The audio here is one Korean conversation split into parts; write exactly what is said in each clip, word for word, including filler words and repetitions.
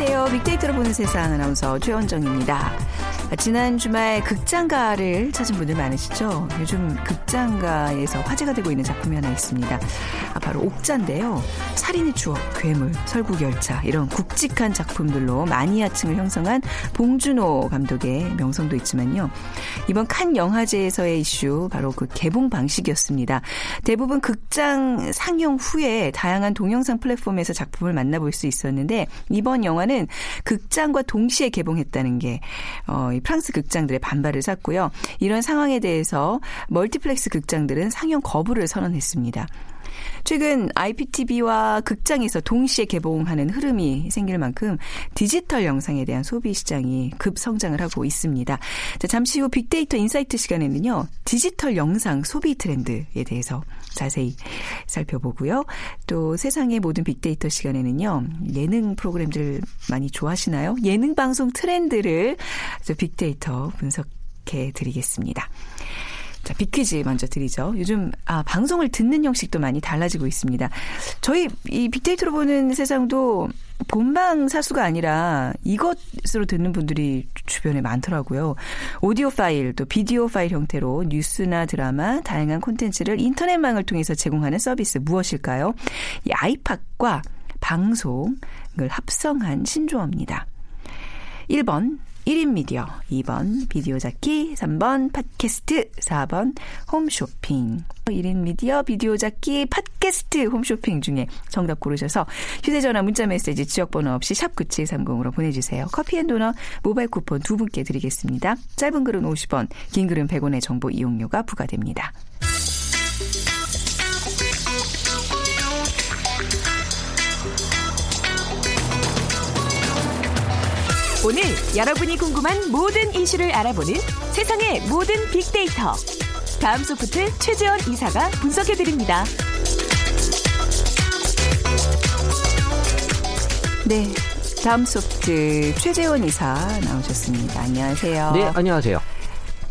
안녕하세요. 빅데이터로 보는 세상 아나운서 최원정입니다. 지난 주말 극장가를 찾은 분들 많으시죠? 요즘 극장가에서 화제가 되고 있는 작품이 하나 있습니다. 바로 옥자인데요. 살인의 추억, 괴물, 설국열차 이런 굵직한 작품들로 마니아층을 형성한 봉준호 감독의 명성도 있지만요. 이번 칸 영화제에서의 이슈 바로 그 개봉 방식이었습니다. 대부분 극장 상영 후에 다양한 동영상 플랫폼에서 작품을 만나볼 수 있었는데 이번 영화는 극장과 동시에 개봉했다는 게 어, 이 프랑스 극장들의 반발을 샀고요. 이런 상황에 대해서 멀티플렉스 극장들은 상영 거부를 선언했습니다. 최근 아이피티비와 극장에서 동시에 개봉하는 흐름이 생길 만큼 디지털 영상에 대한 소비 시장이 급성장을 하고 있습니다. 자, 잠시 후 빅데이터 인사이트 시간에는요. 디지털 영상 소비 트렌드에 대해서 자세히 살펴보고요. 또 세상의 모든 빅데이터 시간에는요. 예능 프로그램들 많이 좋아하시나요? 예능 방송 트렌드를 빅데이터 분석해 드리겠습니다. 자, 빅퀴즈 먼저 드리죠. 요즘 아, 방송을 듣는 형식도 많이 달라지고 있습니다. 저희 이 빅데이터로 보는 세상도 본방 사수가 아니라 이것으로 듣는 분들이 주변에 많더라고요. 오디오 파일, 또 비디오 파일 형태로 뉴스나 드라마, 다양한 콘텐츠를 인터넷망을 통해서 제공하는 서비스 무엇일까요? 이 아이팟과 방송을 합성한 신조어입니다. 일 번 일 인 미디어, 이 번 비디오 잡기, 삼 번 팟캐스트, 사 번 홈쇼핑. 일 인 미디어, 비디오 잡기, 팟캐스트, 홈쇼핑 중에 정답 고르셔서 휴대전화, 문자메시지, 지역번호 없이 샵 구칠삼공으로 보내주세요. 커피앤도넛 모바일 쿠폰 두 분께 드리겠습니다. 짧은 글은 오십 원, 긴 글은 백 원의 정보 이용료가 부과됩니다. 오늘 여러분이 궁금한 모든 이슈를 알아보는 세상의 모든 빅데이터. 다음 소프트 최재원 이사가 분석해드립니다. 네, 다음 소프트 최재원 이사 나오셨습니다. 안녕하세요. 네, 안녕하세요.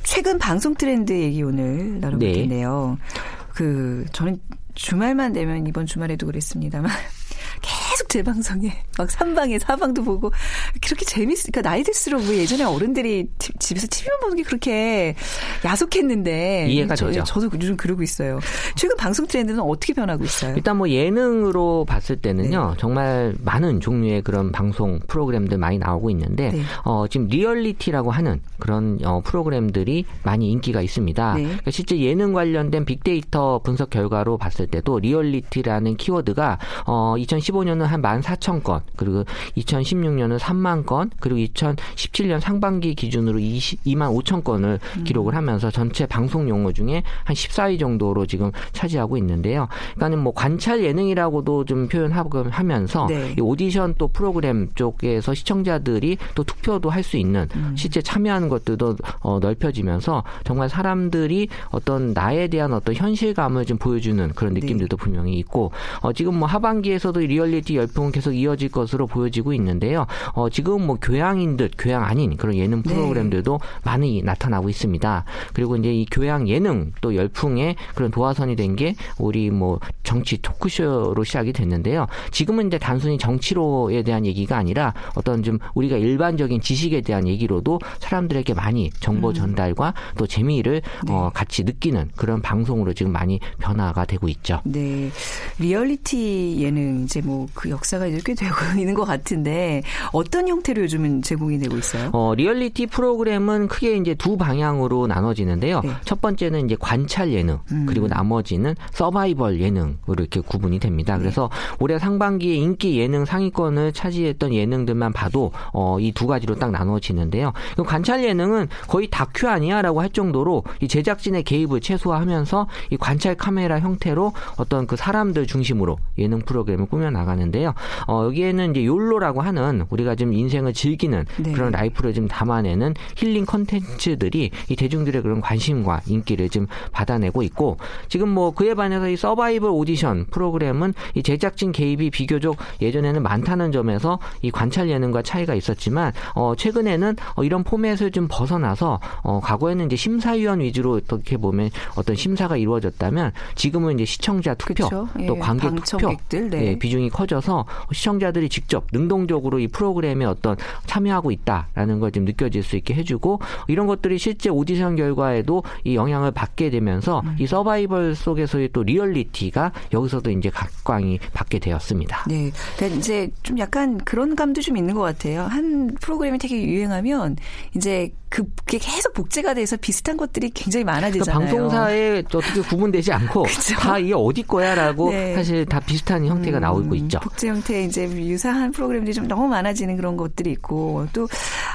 최근 방송 트렌드 얘기 오늘 나눠볼 텐데요. 네. 그 저는 주말만 되면 이번 주말에도 그랬습니다만 계속 재방송에 막 삼방에 사방도 보고 그렇게 재밌으니까 나이 들수록 뭐 예전에 어른들이 티, 집에서 티비만 보는 게 그렇게 야속했는데 이해가 저, 되죠. 저도 요즘 그러고 있어요. 최근 방송 트렌드는 어떻게 변하고 있어요? 일단 뭐 예능으로 봤을 때는요. 네. 정말 많은 종류의 그런 방송 프로그램들 많이 나오고 있는데 네. 어, 지금 리얼리티라고 하는 그런 어, 프로그램들이 많이 인기가 있습니다. 네. 그러니까 실제 예능 관련된 빅데이터 분석 결과로 봤을 때도 리얼리티라는 키워드가 어, 이천십오 년은 한 만 사천 건, 그리고 이천십육 년은 삼만 건, 그리고 이천십칠 년 상반기 기준으로 이만 오천 건을 음. 기록을 하면서 전체 방송 용어 중에 한 십사 위 정도로 지금 차지하고 있는데요. 그러니까는 뭐 관찰 예능이라고도 좀 표현하고 하면서 네. 이 오디션 또 프로그램 쪽에서 시청자들이 또 투표도 할 수 있는 음. 실제 참여하는 것들도 어, 넓혀지면서 정말 사람들이 어떤 나에 대한 어떤 현실감을 좀 보여주는 그런 느낌들도 네. 분명히 있고 어, 지금 뭐 하반기에서도 리얼리티 열풍은 계속 이어질 것으로 보여지고 있는데요. 어, 지금 뭐 교양인 듯 교양 아닌 그런 예능 프로그램들도 네. 많이 나타나고 있습니다. 그리고 이제 이 교양 예능 또 열풍의 그런 도화선이 된 게 우리 뭐 정치 토크쇼로 시작이 됐는데요. 지금은 이제 단순히 정치로에 대한 얘기가 아니라 어떤 좀 우리가 일반적인 지식에 대한 얘기로도 사람들에게 많이 정보 전달과 또 재미를 네. 어, 같이 느끼는 그런 방송으로 지금 많이 변화가 되고 있죠. 네, 리얼리티 예능 이제 뭐 그 역사가 이제 꽤 되고 있는 것 같은데 어떤 형태로 요즘은 제공이 되고 있어요? 어, 리얼리티 프로그램은 크게 이제 두 방향으로 나눠지는데요. 네. 첫 번째는 이제 관찰 예능 음. 그리고 나머지는 서바이벌 예능으로 이렇게 구분이 됩니다. 네. 그래서 올해 상반기에 인기 예능 상위권을 차지했던 예능들만 봐도 어, 이 두 가지로 딱 나눠지는데요. 관찰 예능은 거의 다큐 아니야라고 할 정도로 이 제작진의 개입을 최소화하면서 이 관찰 카메라 형태로 어떤 그 사람들 중심으로 예능 프로그램을 꾸며 나가는데요. 어, 여기에는 이제 욜로라고 하는 우리가 좀 인생을 즐기는 네. 그런 라이프를 좀 담아내는 힐링 컨텐츠들이 이 대중들의 그런 관심과 인기를 좀 받아내고 있고 지금 뭐 그에 반해서 이 서바이벌 오디션 프로그램은 이 제작진 개입이 비교적 예전에는 많다는 점에서 이 관찰 예능과 차이가 있었지만 어, 최근에는 어, 이런 포맷을 좀 벗어나서 어, 과거에는 이제 심사위원 위주로 어떻게 보면 어떤 심사가 이루어졌다면 지금은 이제 시청자 투표 그쵸? 또 예, 관객 투표 네. 예, 비중이 커져서 통해서 시청자들이 직접 능동적으로 이 프로그램에 어떤 참여하고 있다라는 걸 지금 느껴질 수 있게 해주고, 이런 것들이 실제 오디션 결과에도 이 영향을 받게 되면서 음. 이 서바이벌 속에서의 또 리얼리티가 여기서도 이제 각광이 받게 되었습니다. 네, 이제 좀 약간 그런 감도 좀 있는 것 같아요. 한 프로그램이 되게 유행하면 이제 그게 계속 복제가 돼서 비슷한 것들이 굉장히 많아지잖아요. 그러니까 방송사에 어떻게 구분되지 않고 다 이게 어디 거야라고 네. 사실 다 비슷한 형태가 음, 나오고 있죠. 복제 형태 이제 유사한 프로그램들이 좀 너무 많아지는 그런 것들이 있고, 또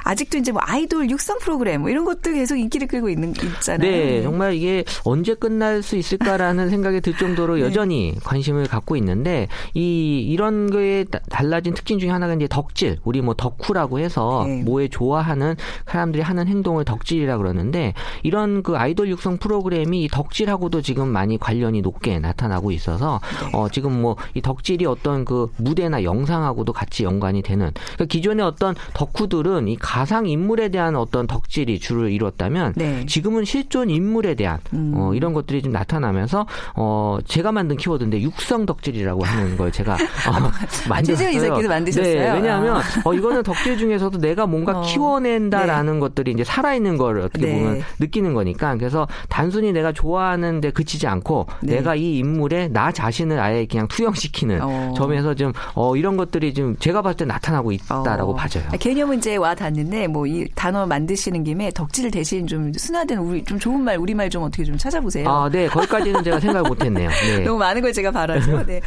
아직도 이제 뭐 아이돌 육성 프로그램 뭐 이런 것도 계속 인기를 끌고 있는 있잖아요. 네, 정말 이게 언제 끝날 수 있을까라는 생각이 들 정도로 여전히 네. 관심을 갖고 있는데, 이 이런 거에 달라진 특징 중에 하나가 이제 덕질, 우리 뭐 덕후라고 해서 네. 뭐에 좋아하는 사람들이 하는 행동을 덕질이라 그러는데, 이런 그 아이돌 육성 프로그램이 이 덕질하고도 지금 많이 관련이 높게 나타나고 있어서 네. 어, 지금 뭐 이 덕질이 어떤 그 무대나 영상하고도 같이 연관이 되는, 그러니까 기존의 어떤 덕후들은 이 가상 인물에 대한 어떤 덕질이 주를 이뤘다면 네. 지금은 실존 인물에 대한 음. 어, 이런 것들이 좀 나타나면서 어, 제가 만든 키워드인데 육성 덕질이라고 하는 걸 제가 어, 만들었어요. 최재원 이사께서 만드셨어요. 네, 왜냐하면 아. 어, 이거는 덕질 중에서도 내가 뭔가 어. 키워낸다라는 네. 것들이 이제 살아있는 걸 어떻게 네. 보면 느끼는 거니까, 그래서 단순히 내가 좋아하는 데 그치지 않고 네. 내가 이 인물에 나 자신을 아예 그냥 투영시키는 어. 점에서 좀 어, 이런 것들이 좀 제가 봤을 때 나타나고 있다라고 어. 봐져요. 개념은 이제 와 닿는데 뭐 이 단어 만드시는 김에 덕질 대신 좀 순화된 우리 좀 좋은 말, 우리말 좀 어떻게 좀 찾아보세요. 아, 네, 거기까지는 제가 생각을 못했네요. 네. 너무 많은 걸 제가 바라죠. 네.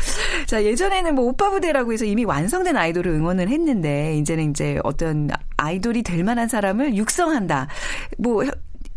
자, 예전에는 뭐 오빠 부대라고 해서 이미 완성된 아이돌을 응원을 했는데, 이제는 이제 어떤 아이돌이 될 만한 사람을 육성한다. 뭐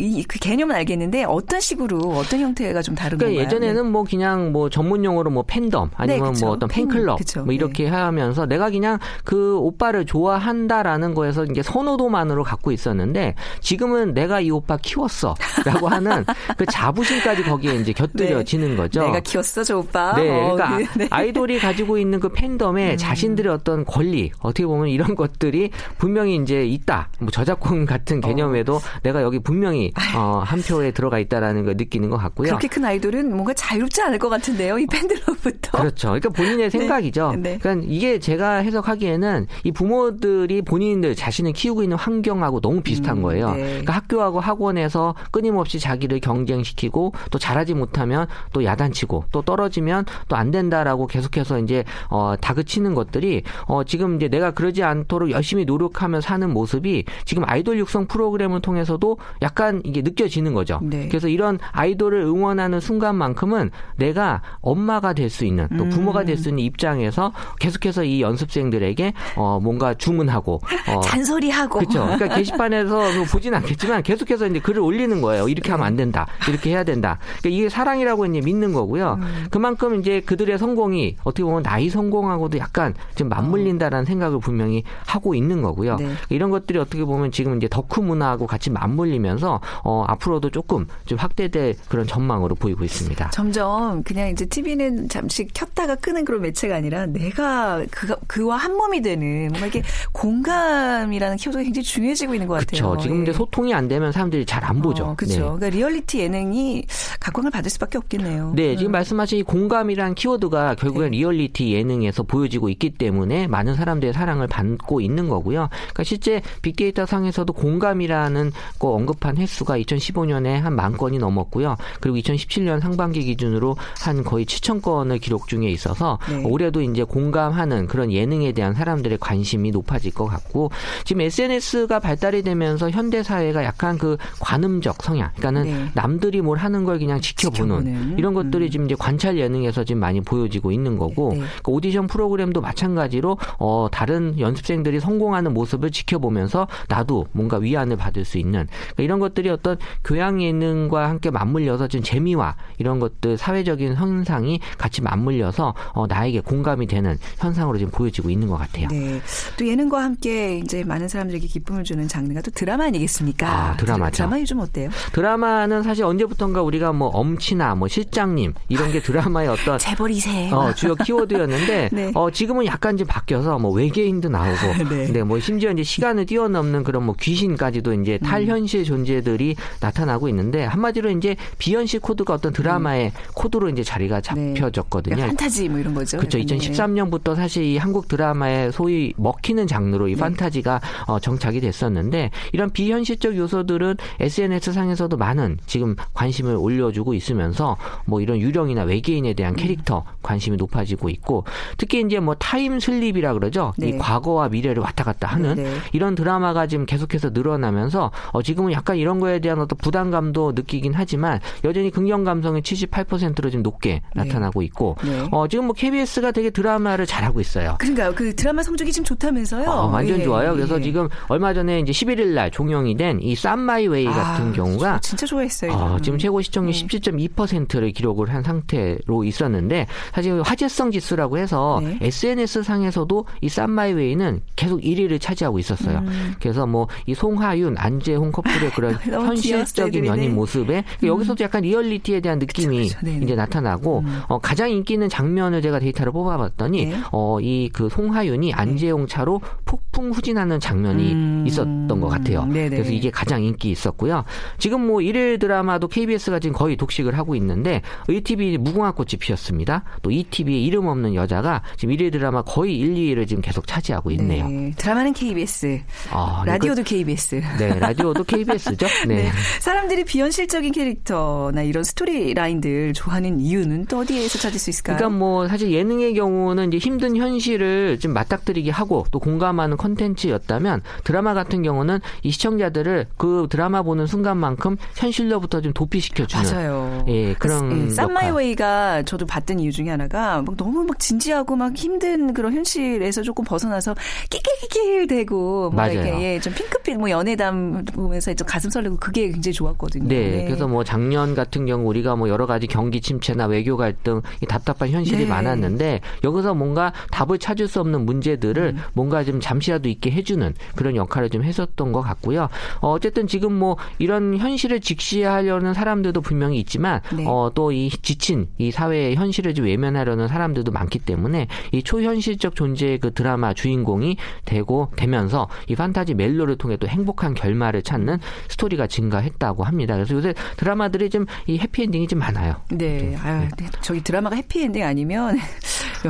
이 그 개념은 알겠는데 어떤 식으로 어떤 형태가 좀 다른 그러니까 건가요? 예전에는 네. 뭐 그냥 뭐 전문 용어로 뭐 팬덤 아니면 네, 뭐 어떤 팬클럽 팬, 뭐 이렇게 네. 하면서 내가 그냥 그 오빠를 좋아한다라는 거에서 이제 선호도만으로 갖고 있었는데, 지금은 내가 이 오빠 키웠어라고 하는 그 자부심까지 거기에 이제 곁들여지는 네. 거죠. 내가 키웠어 저 오빠. 네, 그러니까 어, 네, 네. 아이돌이 가지고 있는 그 팬덤에 음. 자신들의 어떤 권리, 어떻게 보면 이런 것들이 분명히 이제 있다. 뭐 저작권 같은 개념에도 어. 내가 여기 분명히 어, 한 표에 들어가 있다라는 걸 느끼는 것 같고요. 그렇게 큰 아이돌은 뭔가 자유롭지 않을 것 같은데요, 이 팬들로부터. 그렇죠. 그러니까 본인의 생각이죠. 네, 네. 그러니까 이게 제가 해석하기에는 이 부모들이 본인들 자신을 키우고 있는 환경하고 너무 비슷한 음, 거예요. 네. 그러니까 학교하고 학원에서 끊임없이 자기를 경쟁시키고, 또 잘하지 못하면 또 야단치고, 또 떨어지면 또 안 된다라고 계속해서 이제 어, 다그치는 것들이 어, 지금 이제 내가 그러지 않도록 열심히 노력하며 사는 모습이 지금 아이돌 육성 프로그램을 통해서도 약간 이게 느껴지는 거죠. 네. 그래서 이런 아이돌을 응원하는 순간만큼은 내가 엄마가 될 수 있는, 또 부모가 될 수 있는 입장에서 계속해서 이 연습생들에게 어 뭔가 주문하고 어 잔소리하고, 그렇죠. 그러니까 게시판에서 보진 않겠지만 계속해서 이제 글을 올리는 거예요. 이렇게 하면 안 된다. 이렇게 해야 된다. 그러니까 이게 사랑이라고 이제 믿는 거고요. 음. 그만큼 이제 그들의 성공이 어떻게 보면 나이 성공하고도 약간 좀 맞물린다라는 음. 생각을 분명히 하고 있는 거고요. 네. 그러니까 이런 것들이 어떻게 보면 지금 이제 덕후 문화하고 같이 맞물리면서 어, 앞으로도 조금 좀 확대될 그런 전망으로 보이고 있습니다. 점점 그냥 이제 티비는 잠시 켰다가 끄는 그런 매체가 아니라 내가 그, 그와 한 몸이 되는 뭔가 이렇게 공감이라는 키워드가 굉장히 중요해지고 있는 것 같아요. 그렇죠. 지금 이제 소통이 안 되면 사람들이 잘 안 보죠. 어, 그렇죠. 네. 그러니까 리얼리티 예능이 각광을 받을 수밖에 없겠네요. 네, 지금 음. 말씀하신 이 공감이라는 키워드가 결국엔 네. 리얼리티 예능에서 보여지고 있기 때문에 많은 사람들의 사랑을 받고 있는 거고요. 그러니까 실제 빅데이터 상에서도 공감이라는 거 언급한 해. 수가 이천십오 년에 한 만 건이 넘었고요. 그리고 이천십칠 년 상반기 기준으로 한 거의 칠천 건을 기록 중에 있어서 네. 올해도 이제 공감하는 그런 예능에 대한 사람들의 관심이 높아질 것 같고, 지금 에스엔에스가 발달이 되면서 현대 사회가 약간 그 관음적 성향, 그러니까는 네. 남들이 뭘 하는 걸 그냥 지켜보는, 지켜보는. 이런 것들이 음. 지금 이제 관찰 예능에서 지금 많이 보여지고 있는 거고, 네. 그러니까 오디션 프로그램도 마찬가지로 어, 다른 연습생들이 성공하는 모습을 지켜보면서 나도 뭔가 위안을 받을 수 있는, 그러니까 이런 것들 들이 어떤 교양 예능과 함께 맞물려서 지금 재미와 이런 것들, 사회적인 현상이 같이 맞물려서 어, 나에게 공감이 되는 현상으로 지금 보여지고 있는 것 같아요. 네. 또 예능과 함께 이제 많은 사람들에게 기쁨을 주는 장르가 또 드라마 아니겠습니까? 아, 드라마죠. 드라마 요즘 어때요? 드라마는 사실 언제부턴가 우리가 뭐 엄치나 뭐 실장님 이런 게 드라마의 어떤 재벌이세 어, 주요 키워드였는데 네. 어, 지금은 약간 좀 바뀌어서 뭐 외계인도 나오고, 네. 근데 뭐 심지어 이제 시간을 뛰어넘는 그런 뭐 귀신까지도 이제 탈현실 존재들 코드들이 나타나고 있는데 한마디로 이제 비현실 코드가 어떤 드라마의 음. 코드로 이제 자리가 잡혀졌거든요. 네. 판타지 뭐 이런 거죠. 그렇죠. 이천십삼 년부터 사실 이 한국 드라마의 소위 먹히는 장르로 이 네. 판타지가 어, 정착이 됐었는데 이런 비현실적 요소들은 에스엔에스 상에서도 많은 지금 관심을 올려주고 있으면서 뭐 이런 유령이나 외계인에 대한 캐릭터 음. 관심이 높아지고 있고 특히 이제 뭐 타임 슬립이라 그러죠. 네. 이 과거와 미래를 왔다 갔다 하는 네. 이런 드라마가 지금 계속해서 늘어나면서 어, 지금은 약간 이런 거에 대한 어떤 부담감도 느끼긴 하지만 여전히 긍정 감성이 칠십팔 퍼센트로 지금 높게 네. 나타나고 있고 네. 어, 지금 뭐 케이비에스가 되게 드라마를 잘하고 있어요. 그러니까요. 그 드라마 성적이 지금 좋다면서요. 어, 완전 예. 좋아요. 그래서 예. 지금 얼마 전에 이제 십일일 날 종영이 된 이 쌈 마이웨이 아, 같은 경우가 진짜 좋아했어요. 어, 지금 최고 시청률 네. 십칠 점 이 퍼센트를 기록을 한 상태로 있었는데 사실 화제성 지수라고 해서 네. 에스엔에스 상에서도 이 쌈 마이웨이는 계속 일 위를 차지하고 있었어요. 음. 그래서 뭐 이 송하윤, 안재훈 커플의 그런 현실적인 연인 모습에 음. 여기서도 약간 리얼리티에 대한 느낌이 그쵸, 그쵸. 이제 나타나고 음. 어, 가장 인기 있는 장면을 제가 데이터를 뽑아봤더니 네. 어, 이 그 송하윤이 안재홍 차로 폭풍 후진하는 장면이 음. 있었던 것 같아요. 네네. 그래서 이게 가장 인기 있었고요. 지금 뭐 일일 드라마도 케이비에스가 지금 거의 독식을 하고 있는데 에이티비의 무궁화꽃이 피었습니다. 또 이티비의 이름 없는 여자가 지금 일일 드라마 거의 일, 이위를 지금 계속 차지하고 있네요. 네. 드라마는 케이비에스, 아, 라디오도 그, 케이비에스. 네, 라디오도 케이비에스죠. 네. 네. 사람들이 비현실적인 캐릭터나 이런 스토리 라인들 좋아하는 이유는 또 어디에서 찾을 수 있을까요? 그러니까 뭐 사실 예능의 경우는 이제 힘든 현실을 좀 맞닥뜨리게 하고 또 공감하는 콘텐츠였다면 드라마 같은 경우는 이 시청자들을 그 드라마 보는 순간만큼 현실로부터 좀 도피시켜주는. 맞아요. 예, 그런. 쌈 마이웨이가 저도 봤던 이유 중에 하나가 막 너무 막 진지하고 막 힘든 그런 현실에서 조금 벗어나서 끼끼끼끼 대고 막 이렇게 예, 좀 핑크빛 뭐 연애담 보면서 좀 가슴 설레고 그게 굉장히 좋았거든요. 네, 네. 그래서 뭐 작년 같은 경우 우리가 뭐 여러 가지 경기 침체나 외교 갈등 이 답답한 현실이 네. 많았는데 여기서 뭔가 답을 찾을 수 없는 문제들을 음. 뭔가 좀 잠시라도 있게 해주는 그런 역할을 좀 했었던 것 같고요. 어, 어쨌든 지금 뭐 이런 현실을 직시하려는 사람들도 분명히 있지만 네. 어, 또 이 지친 이 사회의 현실을 좀 외면하려는 사람들도 많기 때문에 이 초현실적 존재의 그 드라마 주인공이 되고 되면서 이 판타지 멜로를 통해 또 행복한 결말을 찾는 스토리가 증가했다고 합니다. 그래서 요새 드라마들이 좀 이 해피엔딩이 좀 많아요. 네, 아유, 네. 저기 드라마가 해피엔딩 아니면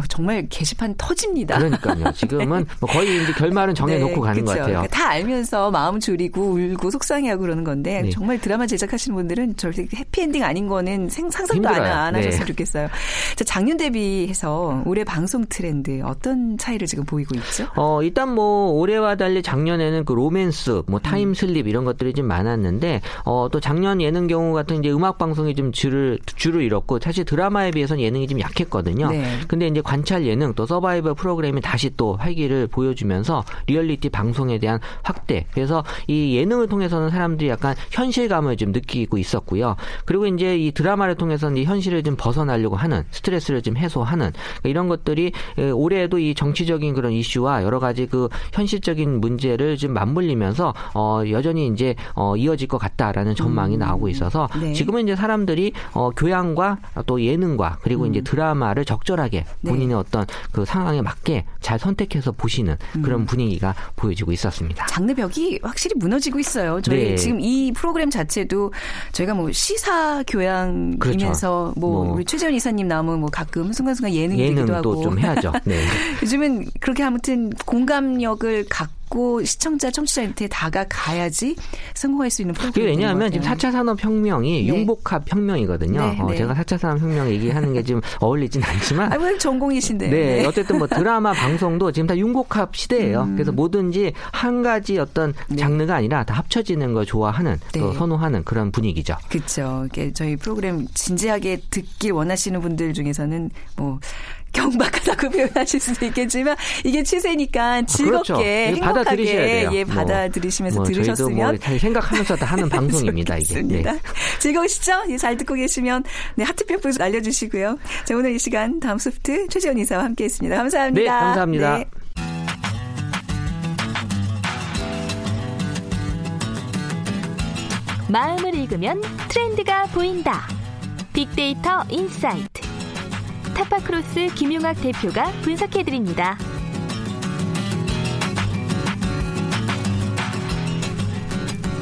정말 게시판 터집니다. 그러니까요. 지금은 뭐 거의 이제 결말은 정해놓고 네, 가는 그쵸. 것 같아요. 그러니까 다 알면서 마음 졸이고 울고 속상해하고 그러는 건데 네. 정말 드라마 제작하시는 분들은 절대 해피엔딩 아닌 거는 상상도 안, 안 하셨으면 네. 좋겠어요. 자, 작년 대비해서 올해 방송 트렌드 어떤 차이를 지금 보이고 있죠? 어, 일단 뭐 올해와 달리 작년에는 그 로맨스, 뭐 타임슬립 이런 것들이 좀 많았는데 어, 또 작년 예능 경우 같은 이제 음악 방송이 좀 주를 주를 잃었고 사실 드라마에 비해서는 예능이 좀 약했거든요. 네. 근데 이제 관찰 예능 또 서바이벌 프로그램이 다시 또 활기를 보여주면서 리얼리티 방송에 대한 확대. 그래서 이 예능을 통해서는 사람들이 약간 현실감을 좀 느끼고 있었고요. 그리고 이제 이 드라마를 통해서는 이 현실을 좀 벗어나려고 하는 스트레스를 좀 해소하는 그러니까 이런 것들이 올해에도 이 정치적인 그런 이슈와 여러 가지 그 현실적인 문제를 좀 맞물리면서 어, 여전히 이제 어, 이어질 것 같다라는 전망이 음. 나오고 있어서 네. 지금은 이제 사람들이 어, 교양과 또 예능과 그리고 음. 이제 드라마를 적절하게 네. 본인의 어떤 그 상황에 맞게 잘 선택해서 보시는 그런 음. 분위기가 보여지고 있었습니다. 장르벽이 확실히 무너지고 있어요. 저희 네. 지금 이 프로그램 자체도 저희가 뭐 시사 교양이면서 그렇죠. 뭐, 뭐 우리 최재원 이사님 나오면 뭐 가끔 순간순간 예능이기도 하고 예능도 좀 해야죠. 네. 요즘은 그렇게 아무튼 공감력을 갖고 고 시청자, 청취자한테 다가가야지 성공할 수 있는 프로그램. 왜냐하면 지금 사 차 산업혁명이 네. 융복합 혁명이거든요. 네, 네. 어, 제가 사 차 산업혁명 얘기하는 게 지금 어울리진 않지만. 아, 왜 전공이신데. 네. 어쨌든 뭐 드라마, 방송도 지금 다 융복합 시대예요. 음. 그래서 뭐든지 한 가지 어떤 네. 장르가 아니라 다 합쳐지는 걸 좋아하는, 네. 또 선호하는 그런 분위기죠. 그렇죠. 저희 프로그램 진지하게 듣길 원하시는 분들 중에서는 뭐 경박하다고 표현하실 수도 있겠지만 이게 추세니까 즐겁게 아, 그렇죠. 행복하게 받아들이셔야 돼요. 예, 받아들이시면서 뭐, 뭐 들으셨으면 저희도 뭐 잘 생각하면서 다 하는 방송입니다. 이게 네. 즐거우시죠? 예, 잘 듣고 계시면 네, 하트 뿅뿅 알려주시고요. 자, 오늘 이 시간 다음 소프트 최재원 이사와 함께했습니다. 감사합니다. 네, 감사합니다. 네. 마음을 읽으면 트렌드가 보인다. 빅데이터 인사이트. 타파크로스 김용학 대표가 분석해드립니다.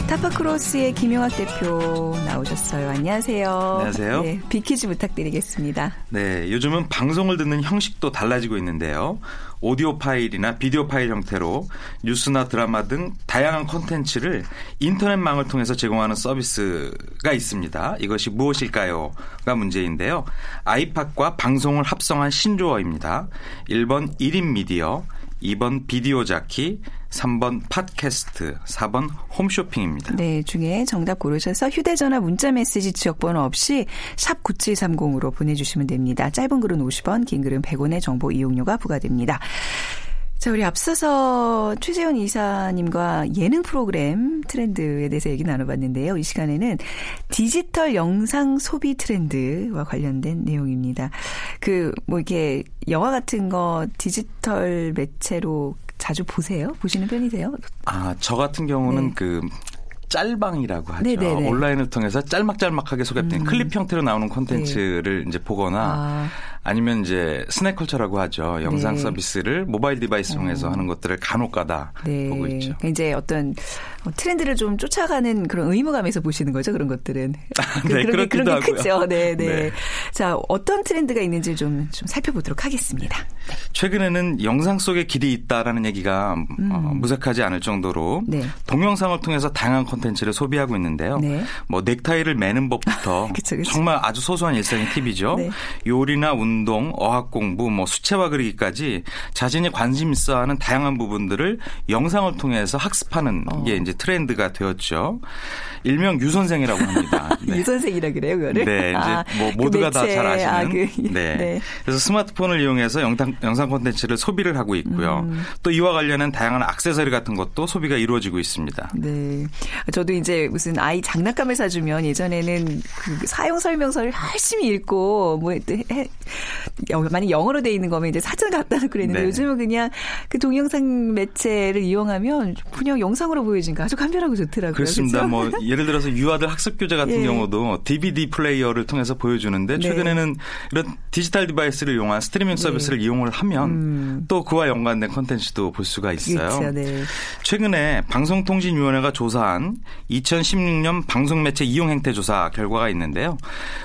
타파크로스의 김용학 대표 나오셨어요. 안녕하세요. 안녕하세요. 네, 빅퀴즈 부탁드리겠습니다. 네, 요즘은 방송을 듣는 형식도 달라지고 있는데요. 오디오 파일이나 비디오 파일 형태로 뉴스나 드라마 등 다양한 콘텐츠를 인터넷망을 통해서 제공하는 서비스가 있습니다. 이것이 무엇일까요?가 문제인데요. 아이팟과 방송을 합성한 신조어입니다. 일 번 일 인 미디어, 이 번 비디오 자키, 삼 번 팟캐스트, 사 번 홈쇼핑입니다. 네, 중에 정답 고르셔서 휴대전화, 문자메시지, 지역번호 없이 샵 구칠삼공으로 보내주시면 됩니다. 짧은 글은 오십 원, 긴 글은 백 원의 정보 이용료가 부과됩니다. 자, 우리 앞서서 최재원 이사님과 예능 프로그램 트렌드에 대해서 얘기 나눠봤는데요. 이 시간에는 디지털 영상 소비 트렌드와 관련된 내용입니다. 그 뭐 이렇게 영화 같은 거 디지털 매체로 자주 보세요? 보시는 편이세요? 아, 저 같은 경우는 네. 그 짤방이라고 하죠. 네네네. 온라인을 통해서 짤막짤막하게 소개된 음. 클립 형태로 나오는 콘텐츠를 네. 이제 보거나 아. 아니면 이제 스낵컬처라고 하죠. 영상 네. 서비스를 모바일 디바이스 통해서 어. 하는 것들을 간혹가다 네. 보고 있죠. 이제 어떤 트렌드를 좀 쫓아가는 그런 의무감에서 보시는 거죠. 그런 것들은. 그, 네, 그런 게, 그런 게 크죠. 네, 네. 네. 자, 어떤 트렌드가 있는지 좀, 좀 살펴보도록 하겠습니다. 네. 최근에는 영상 속에 길이 있다라는 얘기가 음. 어, 무색하지 않을 정도로 네. 동영상을 통해서 다양한 콘텐츠를 소비하고 있는데요. 네. 뭐 넥타이를 매는 법부터 그쵸, 그쵸. 정말 아주 소소한 일상의 팁이죠. 네. 요리나 운동, 어학 공부, 뭐 수채화 그리기까지 자신이 관심 있어하는 다양한 부분들을 영상을 통해서 학습하는 어. 게 이제 트렌드가 되었죠. 일명 유선생이라고 합니다. 네. 유선생이라 그래요, 그거를? 네, 이제 아, 뭐 모두가 그 다 잘 아시는. 아, 그, 네. 네. 그래서 스마트폰을 이용해서 영상 영상 콘텐츠를 소비를 하고 있고요. 음. 또 이와 관련한 다양한 액세서리 같은 것도 소비가 이루어지고 있습니다. 네. 저도 이제 무슨 아이 장난감을 사주면 예전에는 그 사용 설명서를 열심히 읽고 뭐 많이 영어로 돼 있는 거면 이제 사진 갖다 놓고 그랬는데 네. 요즘은 그냥 그 동영상 매체를 이용하면 그냥 영상으로 보여지니까 아주 간편하고 좋더라고요. 그렇습니다. 그렇죠? 뭐 예를 들어서 유아들 학습 교재 같은 예. 경우도 디비디 플레이어를 통해서 보여주는데 네. 최근에는 이런 디지털 디바이스를 이용한 스트리밍 서비스를 네. 이용을 하면 음. 또 그와 연관된 콘텐츠도 볼 수가 있어요. 그렇죠. 네. 최근에 방송통신위원회가 조사한 이천십육 년 방송매체 이용행태 조사 결과가 있는데요.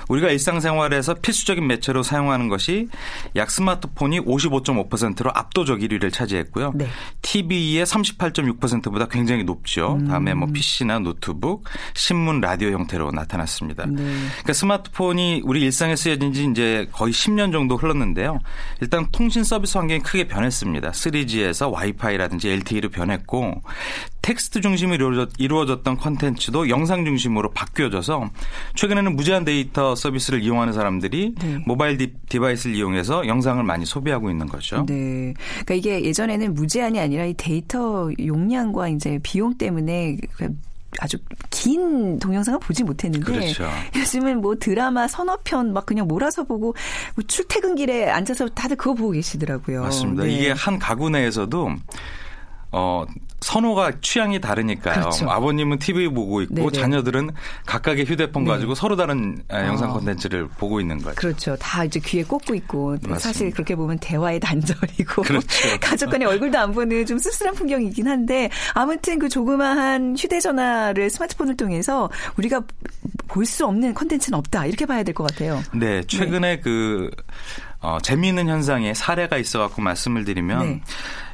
우리가 일상생활에서 필수적인 매체로 사용하는 것이 약 스마트폰이 오십오 점 오 퍼센트로 압도적 일 위를 차지했고요. 네. 티비의 삼십팔 점 육 퍼센트보다 굉장히 높죠. 음. 다음에 뭐 피시나 노트북, 신문, 라디오 형태로 나타났습니다. 네. 그러니까 스마트폰이 우리 일상에 쓰여진 지 이제 거의 십 년 정도 흘렀는데요. 일단 통신 서비스 환경이 크게 변했습니다. 쓰리지에서 와이파이라든지 엘티이로 변했고 텍스트 중심으로 이루어졌던 콘텐츠도 영상 중심으로 바뀌어져서 최근에는 무제한 데이터 서비스를 이용하는 사람들이 네. 모바일 디, 디바이스를 이용해서 영상을 많이 소비하고 있는 거죠. 네. 그러니까 이게 예전에는 무제한이 아니라 이 데이터 용량과 이제 비용 때문에 아주 긴 동영상을 보지 못했는데 그렇죠. 요즘은 뭐 드라마 서너 편 막 그냥 몰아서 보고 뭐 출퇴근길에 앉아서 다들 그거 보고 계시더라고요. 맞습니다. 네. 이게 한 가구 내에서도 어, 선호가 취향이 다르니까요. 그렇죠. 아버님은 티비 보고 있고 네네. 자녀들은 각각의 휴대폰 네. 가지고 서로 다른 아. 영상 콘텐츠를 보고 있는 거죠. 그렇죠. 다 이제 귀에 꽂고 있고 맞습니다. 사실 그렇게 보면 대화의 단절이고 그렇죠. 가족 간의 얼굴도 안 보는 좀 씁쓸한 풍경이긴 한데 아무튼 그 조그마한 휴대전화를 스마트폰을 통해서 우리가 볼 수 없는 콘텐츠는 없다. 이렇게 봐야 될 것 같아요. 네. 최근에 네. 그 어, 재미있는 현상의 사례가 있어갖고 말씀을 드리면 네.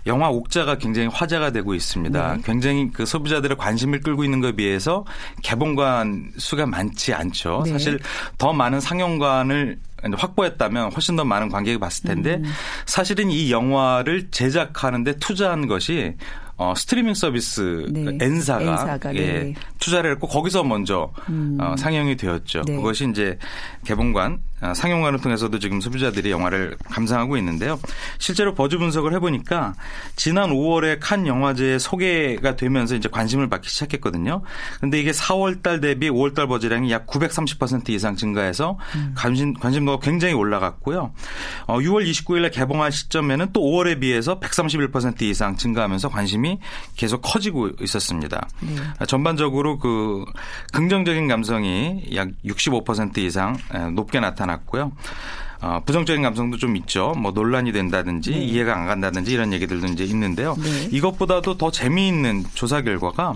영화 옥자가 굉장히 화제가 되고 있습니다. 네. 굉장히 그 소비자들의 관심을 끌고 있는 것에 비해서 개봉관 수가 많지 않죠. 네. 사실 더 많은 상영관을 확보했다면 훨씬 더 많은 관객이 봤을 텐데 음. 사실은 이 영화를 제작하는 데 투자한 것이 어, 스트리밍 서비스 네. N사가, N사가 예, 네. 투자를 했고 거기서 먼저 음. 어, 상영이 되었죠. 네. 그것이 이제 개봉관, 어, 상영관을 통해서도 지금 소비자들이 영화를 감상하고 있는데요. 실제로 버즈 분석을 해보니까 지난 오월에 칸 영화제 소개가 되면서 이제 관심을 받기 시작했거든요. 그런데 이게 사월 달 대비 오월 달 버즈량이 약 구백삼십 퍼센트 이상 증가해서 음. 관심, 관심도가 굉장히 올라갔고요. 어, 유월 이십구일에 개봉할 시점에는 또 오월에 비해서 백삼십일 퍼센트 이상 증가하면서 관심이 계속 커지고 있었습니다. 네. 전반적으로 그 긍정적인 감성이 약 육십오 퍼센트 이상 높게 나타났고요. 어, 부정적인 감성도 좀 있죠. 뭐 논란이 된다든지 네. 이해가 안 간다든지 이런 얘기들도 이제 있는데요. 네. 이것보다도 더 재미있는 조사 결과가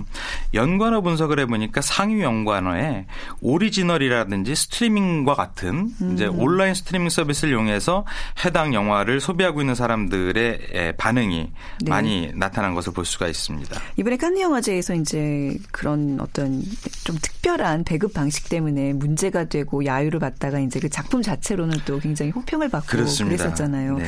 연관어 분석을 해보니까 상위 연관어에 오리지널이라든지 스트리밍과 같은 음. 이제 온라인 스트리밍 서비스를 이용해서 해당 영화를 소비하고 있는 사람들의 반응이 네. 많이 나타난 것을 볼 수가 있습니다. 이번에 칸 영화제에서 이제 그런 어떤 좀 특별한 배급 방식 때문에 문제가 되고 야유를 받다가 이제 그 작품 자체로는 또 굉장히 호평을 받고 그렇습니다. 그랬었잖아요. 네,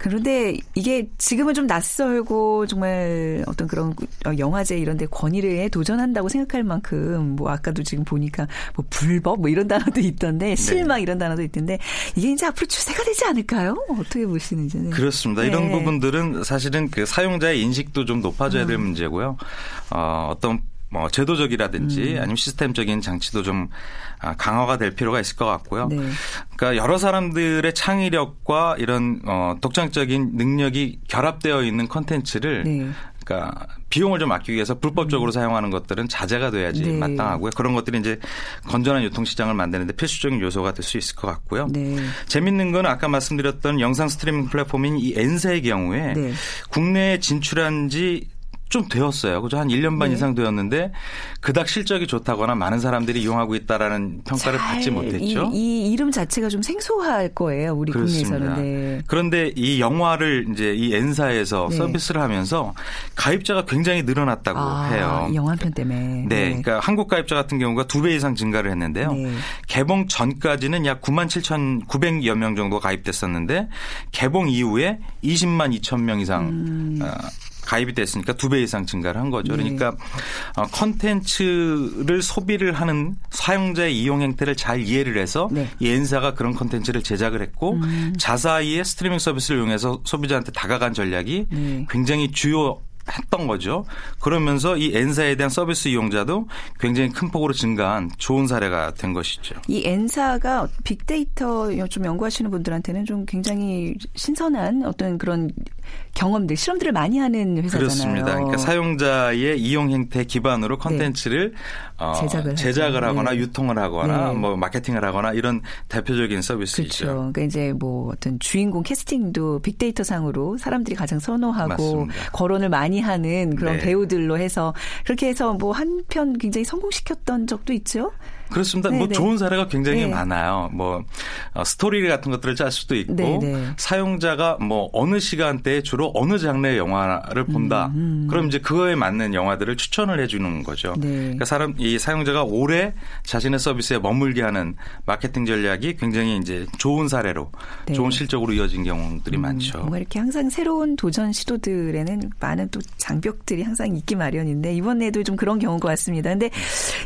그런데 이게 지금은 좀 낯설고 정말 어떤 그런 영화제 이런 데 권위를 도전한다고 생각할 만큼 뭐 아까도 지금 보니까 뭐 불법 뭐 이런 단어도 있던데 실망 네. 이런 단어도 있던데 이게 이제 앞으로 추세가 되지 않을까요? 어떻게 보시는지는. 그렇습니다. 네. 이런 부분들은 사실은 그 사용자의 인식도 좀 높아져야 될 음. 문제고요. 어, 어떤 뭐 제도적이라든지 음. 아니면 시스템적인 장치도 좀 강화가 될 필요가 있을 것 같고요. 네. 그러니까 여러 사람들의 창의력과 이런 어, 독창적인 능력이 결합되어 있는 콘텐츠를 네. 그러니까 비용을 좀 아끼기 위해서 불법적으로 음. 사용하는 것들은 자제가 돼야지 네. 마땅하고요. 그런 것들이 이제 건전한 유통시장을 만드는데 필수적인 요소가 될 수 있을 것 같고요. 네. 재밌는 건 아까 말씀드렸던 영상 스트리밍 플랫폼인 이 엔세의 경우에 네. 국내에 진출한 지 좀 되었어요. 그죠? 한 일 년 반 네. 이상 되었는데 그닥 실적이 좋다거나 많은 사람들이 이용하고 있다라는 평가를 받지 못했죠. 이, 이 이름 자체가 좀 생소할 거예요. 우리 그렇습니다. 국내에서는. 네. 그런데 이 영화를 이제 이 N사에서 네. 서비스를 하면서 가입자가 굉장히 늘어났다고 아, 해요. 영화 편 때문에. 네. 네. 그러니까 한국 가입자 같은 경우가 두 배 이상 증가를 했는데요. 네. 개봉 전까지는 약 구만 칠천구백여 명 정도 가입됐었는데 개봉 이후에 이십만 이천 명 이상 음. 어, 가입이 됐으니까 두 배 이상 증가를 한 거죠. 그러니까 네. 콘텐츠를 소비를 하는 사용자의 이용 행태를 잘 이해를 해서 네. 이 엔사가 그런 콘텐츠를 제작을 했고 음. 자사이의 스트리밍 서비스를 이용해서 소비자한테 다가간 전략이 네. 굉장히 주요 했던 거죠. 그러면서 이 엔사에 대한 서비스 이용자도 굉장히 큰 폭으로 증가한 좋은 사례가 된 것이죠. 이 엔사가 빅데이터 좀 연구하시는 분들한테는 좀 굉장히 신선한 어떤 그런 경험들, 실험들을 많이 하는 회사잖아요. 그렇습니다. 그러니까 사용자의 이용 행태 기반으로 컨텐츠를 네. 어, 제작을, 제작을 하거나 네. 유통을 하거나 네. 뭐 마케팅을 하거나 이런 대표적인 서비스죠. 그렇죠. 그러니까 이제 뭐 어떤 주인공 캐스팅도 빅데이터 상으로 사람들이 가장 선호하고 맞습니다. 거론을 많이 하는 그런 네. 배우들로 해서 그렇게 해서 뭐 한편 굉장히 성공시켰던 적도 있죠. 그렇습니다. 네네. 뭐 좋은 사례가 굉장히 네. 많아요. 뭐 스토리 같은 것들을 짤 수도 있고 네네. 사용자가 뭐 어느 시간대에 주로 어느 장르의 영화를 본다. 음, 음. 그럼 이제 그거에 맞는 영화들을 추천을 해주는 거죠. 네. 그러니까 사람 이 사용자가 오래 자신의 서비스에 머물게 하는 마케팅 전략이 굉장히 이제 좋은 사례로 네. 좋은 실적으로 이어진 경우들이 음, 많죠. 뭔가 이렇게 항상 새로운 도전 시도들에는 많은 또 장벽들이 항상 있기 마련인데 이번에도 좀 그런 경우인 것 같습니다. 그런데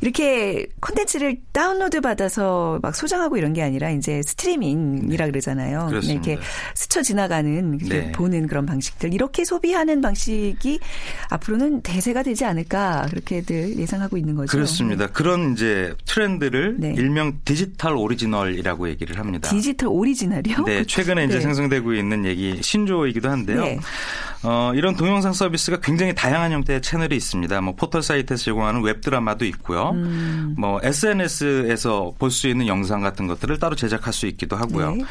이렇게 콘텐츠를 다운로드 받아서 막 소장하고 이런 게 아니라 이제 스트리밍이라 네. 그러잖아요. 그렇습니다. 그냥 이렇게 스쳐 지나가는 네. 보는 그런 방식들 이렇게 소비하는 방식이 앞으로는 대세가 되지 않을까 그렇게들 예상하고 있는 거죠. 그렇습니다. 네. 그런 이제 트렌드를 네. 일명 디지털 오리지널이라고 얘기를 합니다. 디지털 오리지널이요? 네, 최근에 이제 네. 생성되고 있는 얘기 신조어이기도 한데요. 네. 어, 이런 동영상 서비스가 굉장히 다양한 형태의 채널이 있습니다. 뭐 포털 사이트에서 제공하는 웹 드라마도 있고요. 음. 뭐 에스엔에스 에스엔에스에서 볼 수 있는 영상 같은 것들을 따로 제작할 수 있기도 하고요. 네.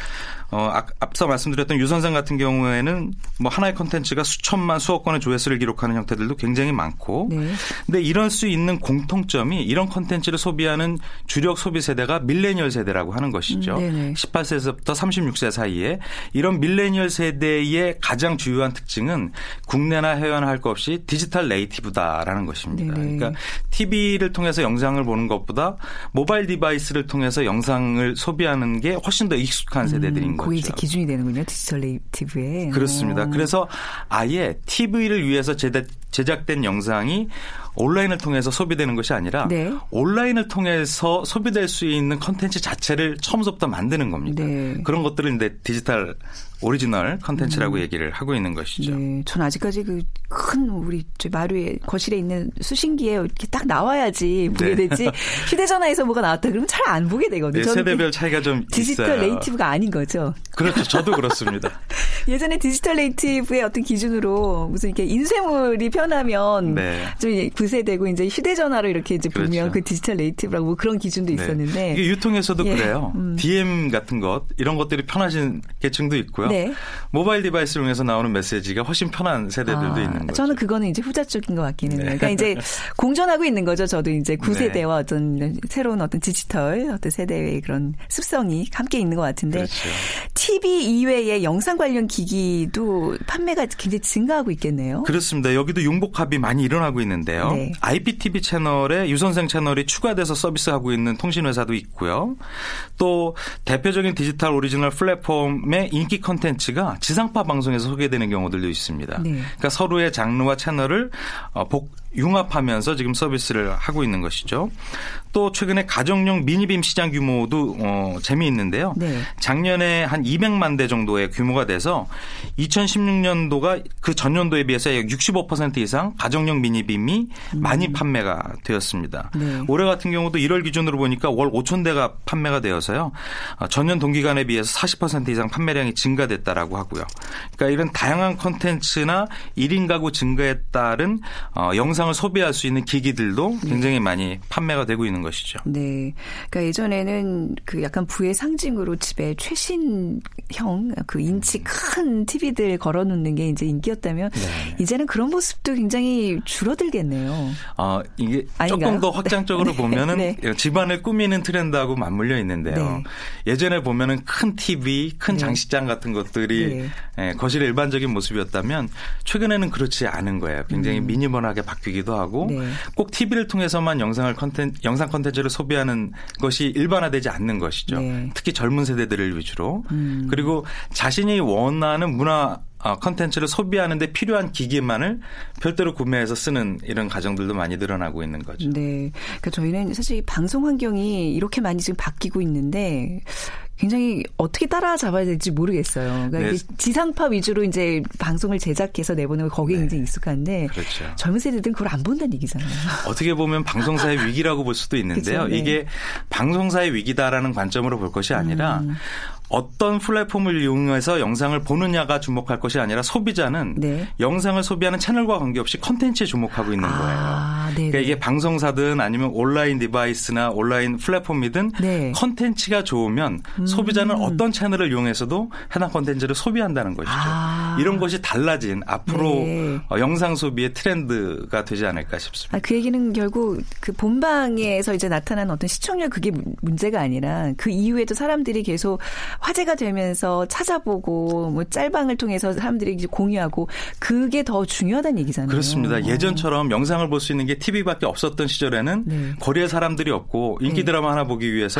어, 앞서 말씀드렸던 유선생 같은 경우에는 뭐 하나의 콘텐츠가 수천만 수억 건의 조회수를 기록하는 형태들도 굉장히 많고 네. 근데 이럴 수 있는 공통점이 이런 콘텐츠를 소비하는 주력 소비 세대가 밀레니얼 세대라고 하는 것이죠. 네네. 십팔 세에서부터 삼십육 세 사이에 이런 밀레니얼 세대의 가장 주요한 특징은 국내나 해외나 할 것 없이 디지털 네이티브다라는 것입니다. 네네. 그러니까 티비를 통해서 영상을 보는 것보다 모바일 디바이스를 통해서 영상을 소비하는 게 훨씬 더 익숙한 세대들인 음, 거죠. 그게 이제 기준이 되는군요. 디지털 네이티브에. 그렇습니다. 오. 그래서 아예 티비를 위해서 제대, 제작된 영상이 온라인을 통해서 소비되는 것이 아니라 네. 온라인을 통해서 소비될 수 있는 콘텐츠 자체를 처음부터 만드는 겁니다. 네. 그런 것들을 이제 디지털 오리지널 콘텐츠라고 음. 얘기를 하고 있는 것이죠. 네, 전 아직까지 그 큰 우리 마루에 거실에 있는 수신기에 이렇게 딱 나와야지 보게 네. 되지 휴대전화에서 뭐가 나왔다 그러면 잘 안 보게 되거든요. 네, 세대별 차이가 좀 디지털 있어요. 디지털 네이티브가 아닌 거죠. 그렇죠. 저도 그렇습니다. 예전에 디지털 네이티브의 어떤 기준으로 무슨 이렇게 인쇄물이 태어나면 네. 좀 구세되고 이제 휴대전화로 이렇게 이제 그렇죠. 보면 그 디지털 네이티브라고 뭐 그런 기준도 네. 있었는데 이게 유통에서도 예. 그래요. 음. 디엠 같은 것 이런 것들이 편해진 계층도 있고요. 네. 모바일 디바이스를 통해서 나오는 메시지가 훨씬 편한 세대들도 아, 있는 거죠. 저는 그거는 이제 후자 쪽인 것 같기는 해요. 네. 그러니까 이제 공존하고 있는 거죠. 저도 이제 구세대와 네. 어떤 새로운 어떤 디지털 어떤 세대의 그런 습성이 함께 있는 것 같은데 그렇죠. 티비 이외에 영상 관련 기기도 판매가 굉장히 증가하고 있겠네요. 그렇습니다. 여기도 융복합이 많이 일어나고 있는데요. 네. 아이피티비 채널에 유선생 채널이 추가돼서 서비스하고 있는 통신회사도 있고요. 또 대표적인 디지털 오리지널 플랫폼의 인기 콘텐츠가 지상파 방송에서 소개되는 경우들도 있습니다. 네. 그러니까 서로의 장르와 채널을 복 융합하면서 지금 서비스를 하고 있는 것이죠. 또 최근에 가정용 미니빔 시장 규모도 어, 재미있는데요. 네. 작년에 한 이백만 대 정도의 규모가 돼서 이천십육 년도가 그 전년도에 비해서 약 육십오 퍼센트 이상 가정용 미니빔이 음. 많이 판매가 되었습니다. 네. 올해 같은 경우도 일월 기준으로 보니까 월 오천 대가 판매가 되어서요. 전년 동기간에 비해서 사십 퍼센트 이상 판매량이 증가됐다라고 하고요. 그러니까 이런 다양한 콘텐츠나 일 인 가구 증가에 따른 어, 영상 영상을 소비할 수 있는 기기들도 굉장히 네. 많이 판매가 되고 있는 것이죠. 네, 그러니까 예전에는 그 약간 부의 상징으로 집에 최신형 그 인치 큰 티비들 걸어놓는 게 이제 인기였다면 네. 이제는 그런 모습도 굉장히 줄어들겠네요. 어, 이게 아닌가요? 조금 더 확장적으로 네. 보면은 네. 집안을 꾸미는 트렌드하고 맞물려 있는데요. 네. 예전에 보면은 큰 티비, 큰 네. 장식장 같은 것들이 네. 거실의 일반적인 모습이었다면 최근에는 그렇지 않은 거예요. 굉장히 음. 미니멀하게 바뀌었습니다. 기기도 하고 네. 꼭 티비를 통해서만 영상을 컨텐츠, 영상 콘텐츠를 소비하는 것이 일반화되지 않는 것이죠. 네. 특히 젊은 세대들을 위주로 음. 그리고 자신이 원하는 문화 콘텐츠를 소비하는 데 필요한 기기만을 별도로 구매해서 쓰는 이런 가정들도 많이 늘어나고 있는 거죠. 네, 그러니까 저희는 사실 방송 환경이 이렇게 많이 지금 바뀌고 있는데 굉장히 어떻게 따라잡아야 될지 모르겠어요. 그러니까 네. 지상파 위주로 이제 방송을 제작해서 내보는 거 거기에 네. 굉장히 익숙한데 그렇죠. 젊은 세대들은 그걸 안 본다는 얘기잖아요. 어떻게 보면 방송사의 위기라고 볼 수도 있는데요. 그렇죠? 네. 이게 방송사의 위기다라는 관점으로 볼 것이 아니라 음. 어떤 플랫폼을 이용해서 영상을 보느냐가 주목할 것이 아니라 소비자는 네. 영상을 소비하는 채널과 관계없이 컨텐츠에 주목하고 있는 아, 거예요. 네네. 그러니까 이게 방송사든 아니면 온라인 디바이스나 온라인 플랫폼이든 네. 컨텐츠가 좋으면 음. 소비자는 어떤 채널을 이용해서도 해당 컨텐츠를 소비한다는 것이죠. 아. 이런 것이 달라진 앞으로 네. 어, 영상 소비의 트렌드가 되지 않을까 싶습니다. 아, 그 얘기는 결국 그 본방에서 이제 나타난 어떤 시청률 그게 문제가 아니라 그 이후에도 사람들이 계속 화제가 되면서 찾아보고 뭐 짤방을 통해서 사람들이 이제 공유하고 그게 더 중요하다는 얘기잖아요. 그렇습니다. 예전처럼 영상을 볼 수 있는 게 티비밖에 없었던 시절에는 네. 거리에 사람들이 없고 인기 드라마 네. 하나 보기 위해서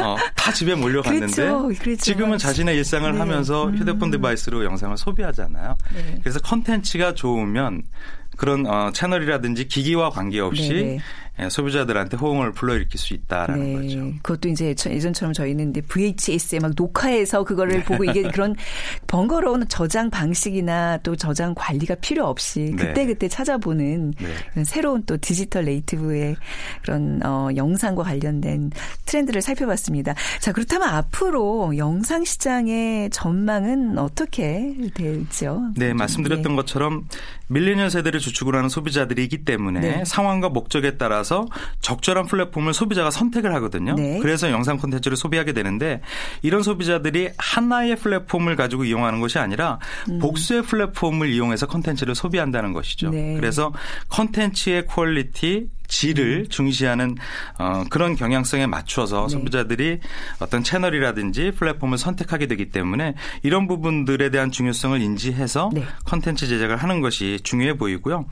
어, 다 집에 몰려갔는데 그렇죠, 그렇죠. 지금은 자신의 일상을 네. 하면서 휴대폰 디바이스로 영상을 소비하잖아요. 네. 그래서 컨텐츠가 좋으면 그런 어, 채널이라든지 기기와 관계없이 네네. 소비자들한테 호응을 불러일으킬 수 있다라는 네. 거죠. 그것도 이제 예전처럼 저희는 이제 브이에이치에스에 막 녹화해서 그거를 보고 이게 그런 번거로운 저장 방식이나 또 저장 관리가 필요 없이 그때그때 네. 그때 찾아보는 네. 그런 새로운 또 디지털 네이티브의 그런 어, 영상과 관련된 트렌드를 살펴봤습니다. 자, 그렇다면 앞으로 영상 시장의 전망은 어떻게 될지요? 네, 말씀드렸던 네. 것처럼 밀레니얼 세대를 주축으로 하는 소비자들이기 때문에 네. 상황과 목적에 따라서 적절한 플랫폼을 소비자가 선택을 하거든요. 네. 그래서 영상 콘텐츠를 소비하게 되는데 이런 소비자들이 하나의 플랫폼을 가지고 이용하는 것이 아니라 음. 복수의 플랫폼을 이용해서 콘텐츠를 소비한다는 것이죠. 네. 그래서 콘텐츠의 퀄리티 질을 중시하는 어, 그런 경향성에 맞춰서 네. 소비자들이 어떤 채널이라든지 플랫폼을 선택하게 되기 때문에 이런 부분들에 대한 중요성을 인지해서 네. 콘텐츠 제작을 하는 것이 중요해 보이고요.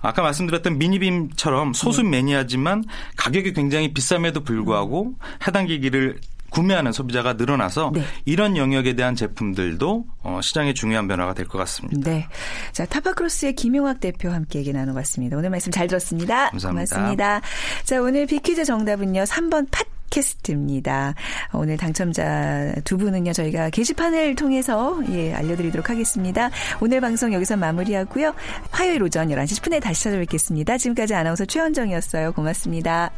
아까 말씀드렸던 미니빔처럼 소수 네. 매니아지만 가격이 굉장히 비쌈에도 불구하고 해당 기기를 구매하는 소비자가 늘어나서 네. 이런 영역에 대한 제품들도 시장의 중요한 변화가 될 것 같습니다. 네, 자 타파크로스의 김용학 대표와 함께 얘기 나눠봤습니다. 오늘 말씀 잘 들었습니다. 감사합니다. 고맙습니다. 자 오늘 빅퀴즈 정답은요 삼 번 팟캐스트입니다. 오늘 당첨자 두 분은요 저희가 게시판을 통해서 예, 알려드리도록 하겠습니다. 오늘 방송 여기서 마무리하고요. 화요일 오전 열한 시 십 분에 다시 찾아뵙겠습니다. 지금까지 아나운서 최현정이었어요. 고맙습니다.